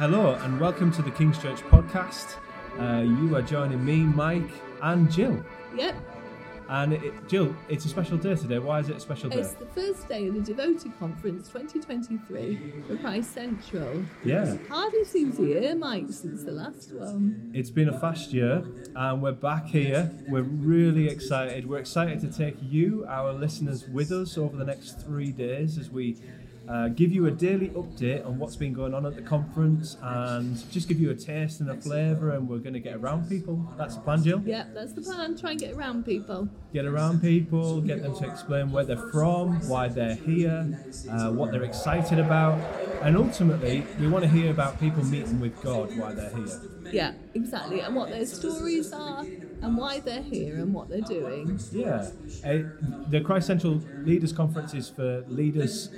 Hello and welcome to the King's Church podcast. You are joining me, Mike, and Jill. Yep. And Jill, it's a special day today. Why is it a special day? It's the first day of the Devoted Conference 2023 for Christ Central. Yeah. It's hardly seems a year, Mike, since the last one. It's been a fast year and we're back here. We're really excited. We're excited to take you, our listeners, with us over the next 3 days as we give you a daily update on what's been going on at the conference and just give you a taste and a flavour, and we're going to get around people. That's the plan, Jill? Yeah, that's the plan. Try and get around people. Get around people, get them to explain where they're from, why they're here, what they're excited about, and ultimately we want to hear about people meeting with God, why they're here. Yeah, exactly, and what their stories are and why they're here and what they're doing. Yeah, the Christ Central Leaders Conference is for leaders.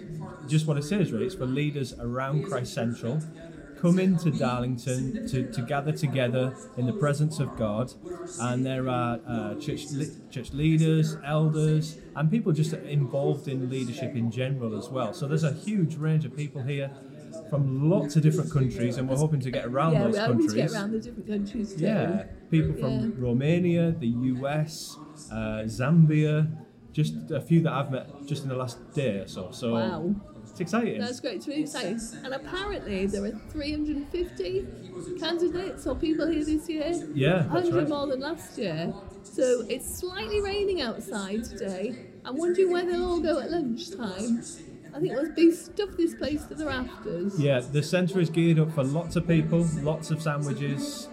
Just what it says, really, it's for leaders around Christ Central coming to Darlington to gather together in the presence of God, and there are church leaders, elders, and people just involved in leadership in general as well. So there's a huge range of people here from lots of different countries, and we're hoping to get around those countries. Yeah, we're hoping to get around the different countries too. Yeah, people from Romania, the US, Zambia, just a few that I've met just in the last day or so. Wow. It's exciting. That's great. It's really exciting. And apparently there are 350 candidates or people here this year. Yeah, 100 right. more than last year. So it's slightly raining outside today. I'm wondering where they'll all go at lunchtime. I think we'll be stuffed this place to the rafters. Yeah, the centre is geared up for lots of people, lots of sandwiches,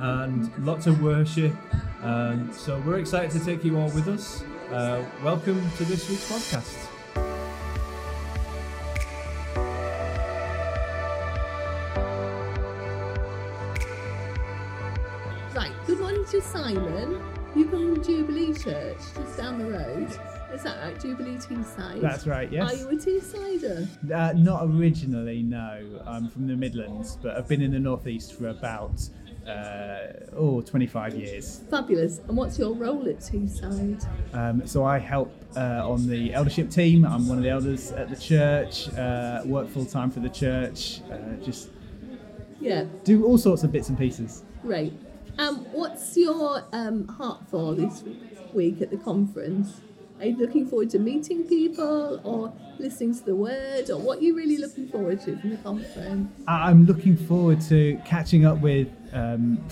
and lots of worship. So we're excited to take you all with us. Welcome to this week's podcast. To Simon, you come from Jubilee Church, just down the road. Is that right, Jubilee Teesside? That's right, yes. Are you a Teessider? Not originally, no. I'm from the Midlands, but I've been in the Northeast for about 25 years. Fabulous. And what's your role at Teesside? So I help on the eldership team. I'm one of the elders at the church, work full-time for the church, do all sorts of bits and pieces. Great. What's your heart for this week at the conference? Are you looking forward to meeting people or listening to the word, or what are you really looking forward to from the conference? I'm looking forward to catching up with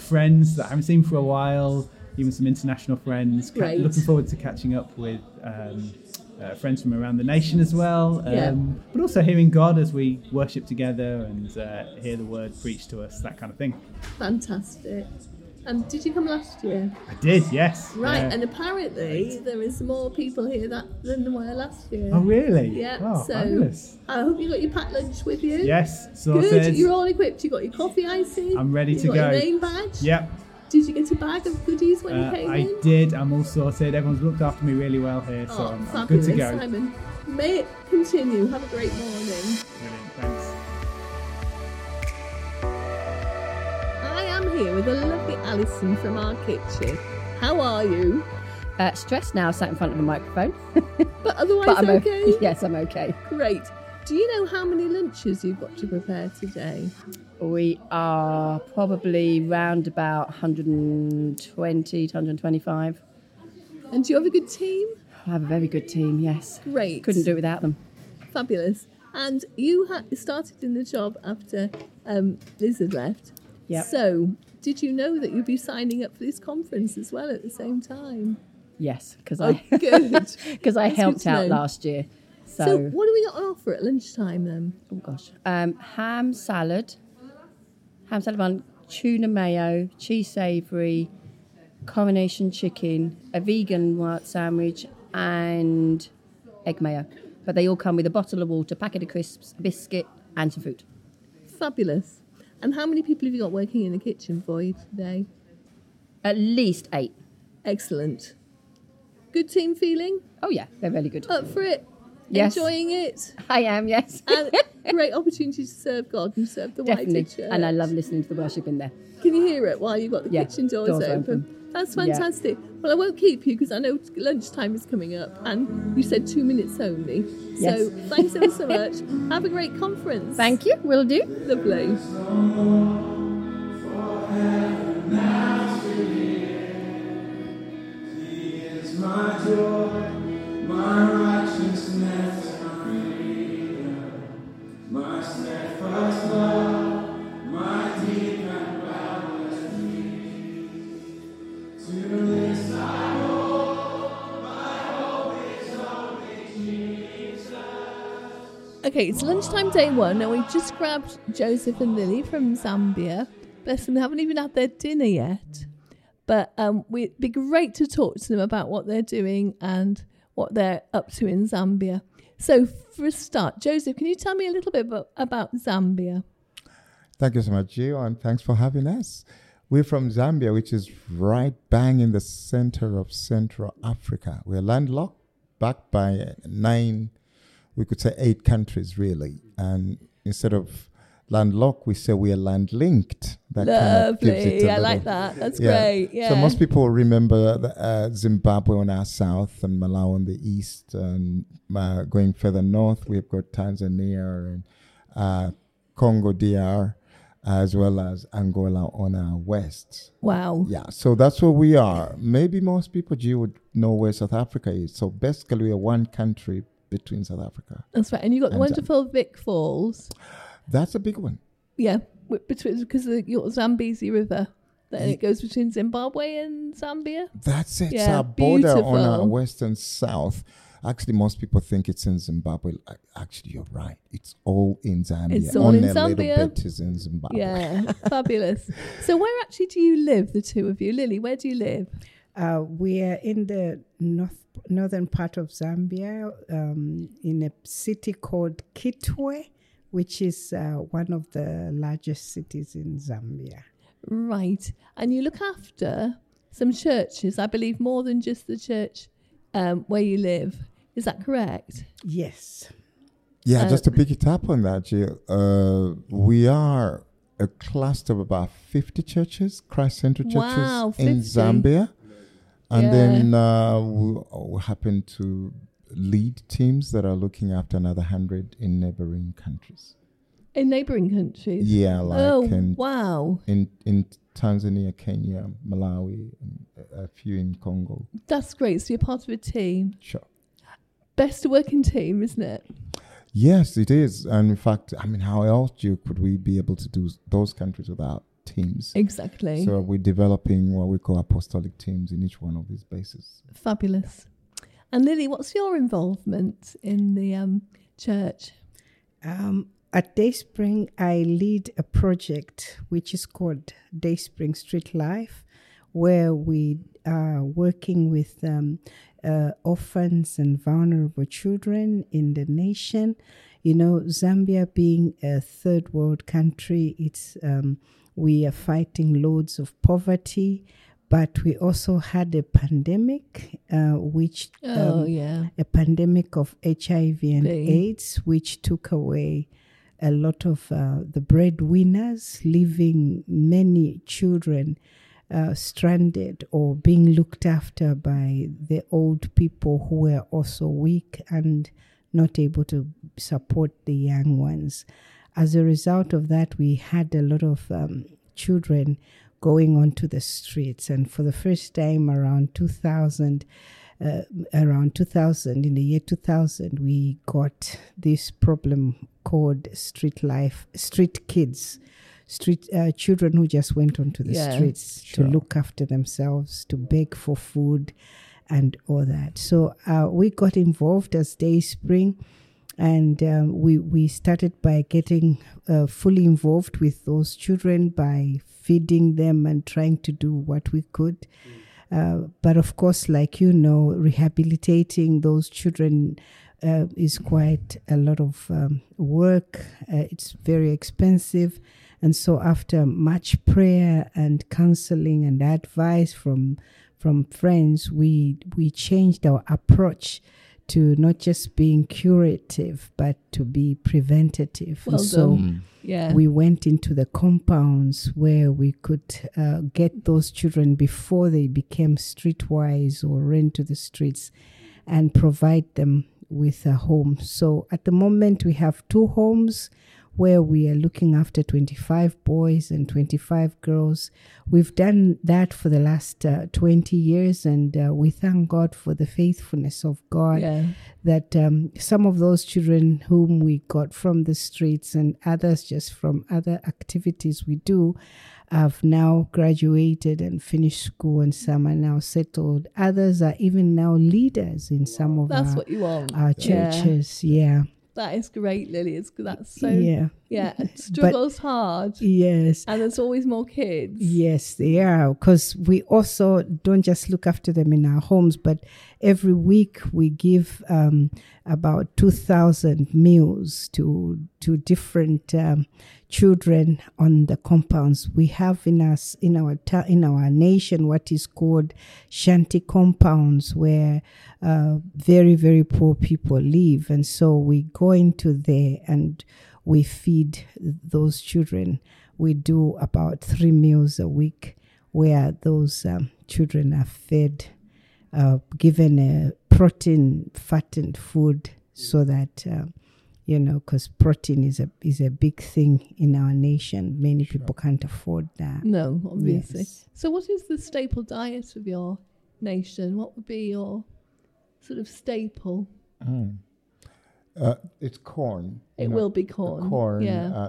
friends that I haven't seen for a while, even some international friends. Great. Looking forward to catching up with friends from around the nation as well, but also hearing God as we worship together and hear the word preached to us, that kind of thing. Fantastic. Did you come last year? I did, yes. Right, and apparently there is more people here than there were last year. Oh, really? Yeah. Oh, so fabulous. I hope you got your packed lunch with you. Yes, sorted. Good, you're all equipped. You got your coffee ices. I'm ready to go. You got your name badge. Yep. Did you get a bag of goodies when you came in? I did. I'm all sorted. Everyone's looked after me really well here, so I'm good to go. Simon, may it continue. Have a great morning. Brilliant. Thanks. Here with a lovely Alison from our kitchen. How are you? Stressed now, sat in front of a microphone. But otherwise okay? Yes, I'm okay. Great. Do you know how many lunches you've got to prepare today? We are probably round about 120 to 125. And do you have a good team? I have a very good team, yes. Great. Couldn't do it without them. Fabulous. And you started in the job after Liz had left. Yep. So, did you know that you'd be signing up for this conference as well at the same time? Yes, because I helped out last year. So, what do we got on offer at lunchtime then? Oh gosh, ham salad bun, tuna mayo, cheese savoury, combination chicken, a vegan white sandwich, and egg mayo. But they all come with a bottle of water, packet of crisps, a biscuit, and some fruit. Fabulous. And how many people have you got working in the kitchen for you today? At least 8. Excellent. Good team feeling? Oh, yeah, they're really good. Up for it? Yes. Enjoying it? I am, yes. And great opportunity to serve God and serve the Definitely. White Church. And I love listening to the worship in there. Can you hear it while you've got the kitchen doors open? That's fantastic. Yeah. Well, I won't keep you because I know lunchtime is coming up and you said 2 minutes only. Yes. So thanks ever so much. Have a great conference. Thank you. Will do. Lovely. My joy, my righteousness, my freedom, my steadfast love, my deep and boundless peace. To this I hold, my hope is only Jesus. Okay, it's lunchtime day one, and we just grabbed Joseph and Lily from Zambia. Bless them, they haven't even had their dinner yet. But it'd be great to talk to them about what they're doing and what they're up to in Zambia. So for a start, Joseph, can you tell me a little bit about Zambia? Thank you so much, Gio, and thanks for having us. We're from Zambia, which is right bang in the center of Central Africa. We're landlocked, backed by eight countries, really. And instead of landlocked, we say we are land-linked. That lovely. Kind of gives it like that. That's great. Yeah. So most people remember Zimbabwe on our south and Malawi on the east. And going further north, we've got Tanzania and Congo DR, as well as Angola on our west. Wow. Yeah, so that's where we are. Maybe most people, G, would know where South Africa is. So basically, we are one country between South Africa. That's right. And you've got the wonderful Vic Falls. That's a big one. Yeah, because of the Zambezi River. Then it goes between Zimbabwe and Zambia. That's it. Yeah, it's our border beautiful. On our west and south. Actually, most people think it's in Zimbabwe. Actually, you're right. It's all in Zambia. It's all in Zambia. Only a little bit is in Zimbabwe. Yeah, fabulous. So where actually do you live, the two of you? Lily, where do you live? We're in the northern part of Zambia, in a city called Kitwe, which is one of the largest cities in Zambia. Right. And you look after some churches, I believe, more than just the church where you live. Is that correct? Yes. Yeah, just to pick it up on that, Jill, we are a cluster of about 50 churches, Christ Central Churches 50. In Zambia. And then we happen to lead teams that are looking after another 100 in neighboring countries. In neighboring countries? Yeah, like in Tanzania, Kenya, Malawi, and a few in Congo. That's great. So you're part of a team. Sure. Best working team, isn't it? Yes, it is. And in fact, I mean, how else could we be able to do those countries without teams? Exactly. So we're developing what we call apostolic teams in each one of these bases. Fabulous. And Lily, what's your involvement in the church? At Dayspring, I lead a project which is called Dayspring Street Life, where we are working with orphans and vulnerable children in the nation. You know, Zambia being a third world country, we are fighting loads of poverty. But we also had a pandemic, a pandemic of HIV and AIDS, which took away a lot of the breadwinners, leaving many children stranded or being looked after by the old people who were also weak and not able to support the young ones. As a result of that, we had a lot of children going onto the streets, and for the first time in the year 2000, we got this problem called street life, street kids, children who just went onto the streets to look after themselves, to beg for food, and all that. So we got involved as Dayspring. And we started by getting fully involved with those children by feeding them and trying to do what we could. But of course, rehabilitating those children is quite a lot of work. It's very expensive. And so after much prayer and counseling and advice from friends, we changed our approach to not just being curative, but to be preventative. Well, so we went into the compounds where we could get those children before they became streetwise or ran to the streets, and provide them with a home. So at the moment, we have 2 homes where we are looking after 25 boys and 25 girls. We've done that for the last 20 years, and we thank God for the faithfulness of God, that some of those children whom we got from the streets and others just from other activities we do have now graduated and finished school, and some are now settled. Others are even now leaders in some of our churches. Yeah. That is great, Lily. That's so... Yeah, it struggles hard. Yes. And there's always more kids. Yes, they are. Because we also don't just look after them in our homes, but every week we give about 2,000 meals to different children on the compounds. We have in our nation what is called shanty compounds, where very, very poor people live. And so we go into there and we feed those children. We do about 3 meals a week where those children are fed, given a protein, fattened food, so that, because protein is a big thing in our nation. Many people can't afford that. No, obviously. Yes. So what is the staple diet of your nation? What would be your sort of staple? It's corn. It will be corn.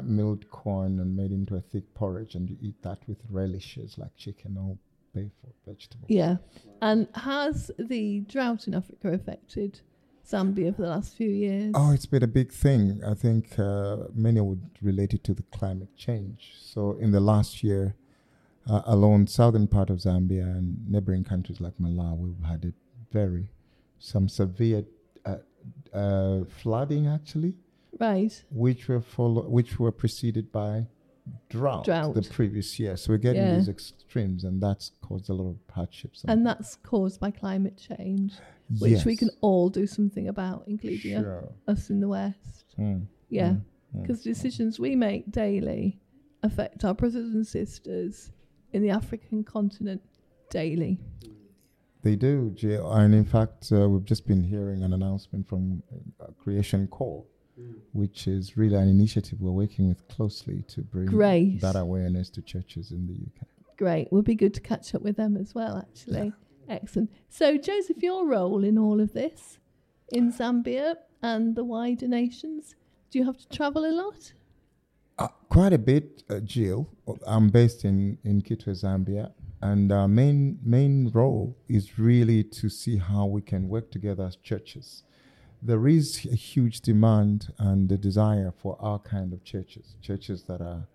Milled corn and made into a thick porridge, and you eat that with relishes like chicken or beef or vegetables. Yeah. And has the drought in Africa affected Zambia for the last few years? Oh, it's been a big thing. I think many would relate it to the climate change. So in the last year alone, southern part of Zambia and neighboring countries like Malawi, we had some severe flooding, actually, right, which were preceded by drought the previous year. So we're getting these extremes, and that's caused a lot of hardships. And that's caused by climate change, which we can all do something about, including us in the West. Because decisions we make daily affect our brothers and sisters in the African continent daily. They do, and in fact, we've just been hearing an announcement from Creation Call, which is really an initiative we're working with closely to bring that awareness to churches in the UK. Great. It would be good to catch up with them as well, actually. Yeah. Excellent. So, Joseph, your role in all of this in Zambia and the wider nations, do you have to travel a lot? Quite a bit, Jill. I'm based in Kitwe, Zambia. And our main role is really to see how we can work together as churches. There is a huge demand and a desire for our kind of churches that are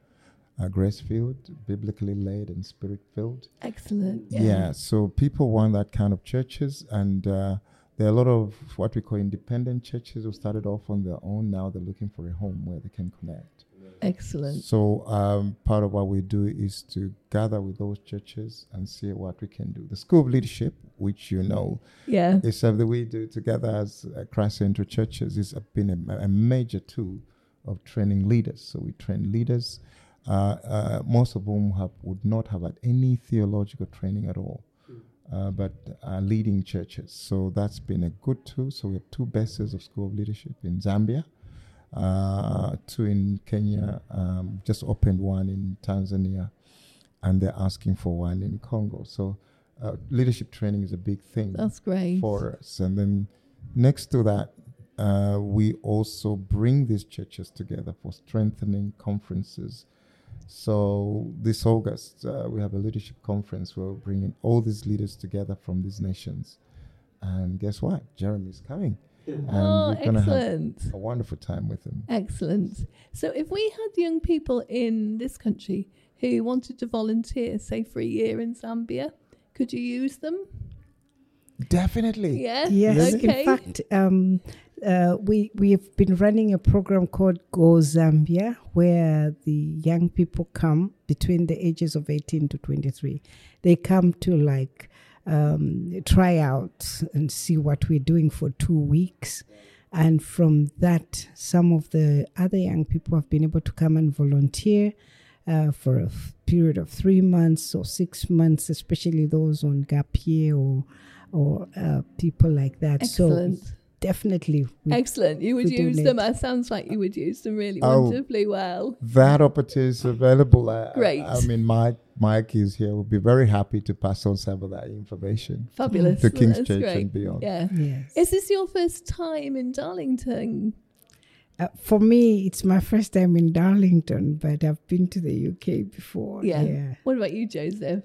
grace-filled, biblically led, and spirit-filled. Excellent. Yeah, so people want that kind of churches, and there are a lot of what we call independent churches who started off on their own. Now they're looking for a home where they can connect. Excellent. So part of what we do is to gather with those churches and see what we can do. The School of Leadership, which is something we do together as Christ Central churches, has been a major tool of training leaders. So we train leaders, most of whom would not have had any theological training at all, but are leading churches. So that's been a good tool. So we have 2 bases of School of Leadership in Zambia. 2 in Kenya, just opened one in Tanzania, and they're asking for one in Congo. So leadership training is a big thing. That's great. For us. And then next to that, we also bring these churches together for strengthening conferences. So this August, we have a leadership conference where we're bringing all these leaders together from these nations. And guess what? Jeremy's coming. And we're going to have a wonderful time with them. Excellent. So if we had young people in this country who wanted to volunteer, say, for a year in Zambia, could you use them? Definitely. Yeah? Yes. Okay. In fact, we have been running a program called Go Zambia, where the young people come between the ages of 18 to 23. They come to, like, try out and see what we're doing for 2 weeks. And from that, some of the other young people have been able to come and volunteer for a period of 3 months or 6 months, especially those on gap year or people like that. Excellent. So definitely. Excellent. You would use them. It sounds like you would use them really wonderfully well. That opportunity is available. Great. I mean, Mike is here. We'll be very happy to pass on some of that information. Fabulous. To King's Church and beyond. Yeah. Yes. Is this your first time in Darlington? For me, it's my first time in Darlington, but I've been to the UK before. Yeah. What about you, Joseph?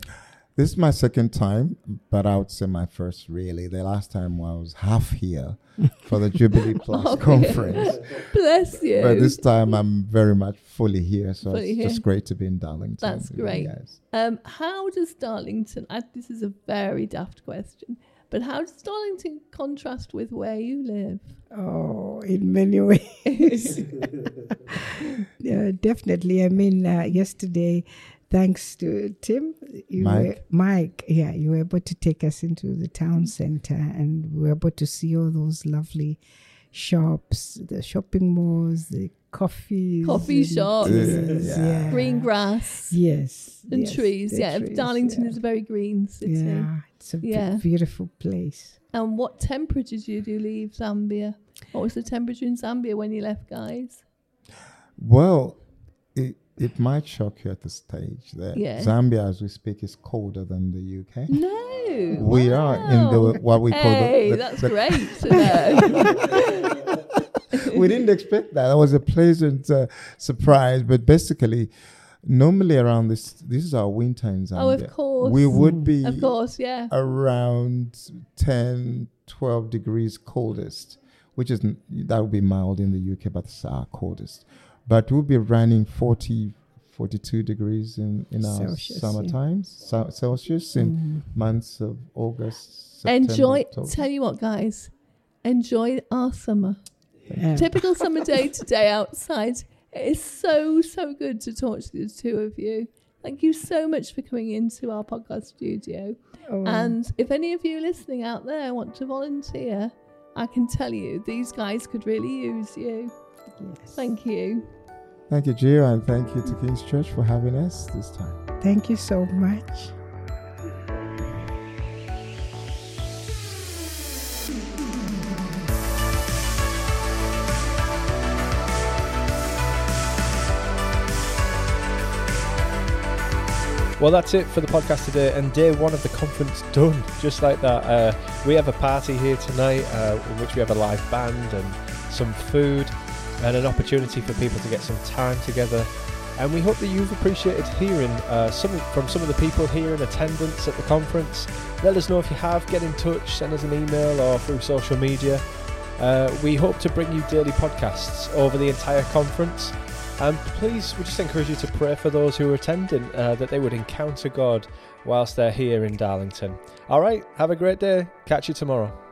This is my second time, but I would say my first, really. The last time I was half here for the Jubilee Plus conference. Bless you. But this time I'm very much fully here, so it's just great to be in Darlington. That's great. How does Darlington, this is a very daft question, but how does Darlington contrast with where you live? Oh, in many ways. Definitely. I mean, yesterday... Thanks to Tim, you were able to take us into the town center, and we were able to see all those lovely shops, the shopping malls, the coffee shops, green grass, trees. Trees, Darlington is a very green city. Yeah, it's a beautiful place. And what temperature did you leave Zambia? What was the temperature in Zambia when you left, guys? Well, it might shock you at the stage that Zambia, as we speak, is colder than the UK. No, we are in the what we call that's great to know. We didn't expect that. That was a pleasant surprise. But basically, normally around this is our winter in Zambia. Oh, of course, we would be around 10, 12 degrees coldest, which is that would be mild in the UK, but it's our coldest. But we'll be running 40, 42 degrees in our Celsius, summer times, Celsius in months of August, September, October. Tell you what, guys, enjoy our summer. Typical summer day today outside. It is so, so good to talk to the two of you. Thank you so much for coming into our podcast studio. And if any of you listening out there want to volunteer, I can tell you these guys could really use you. Yes. Thank you. Thank you, Gio, and thank you to King's Church for having us this time. Thank you so much. Well, that's it for the podcast today, and day one of the conference done, just like that. We have a party here tonight in which we have a live band and some food, and an opportunity for people to get some time together. And we hope that you've appreciated hearing from some of the people here in attendance at the conference. Let us know if you have. Get in touch, send us an email or through social media. We hope to bring you daily podcasts over the entire conference. And please, we just encourage you to pray for those who are attending, that they would encounter God whilst they're here in Darlington. All right, have a great day. Catch you tomorrow.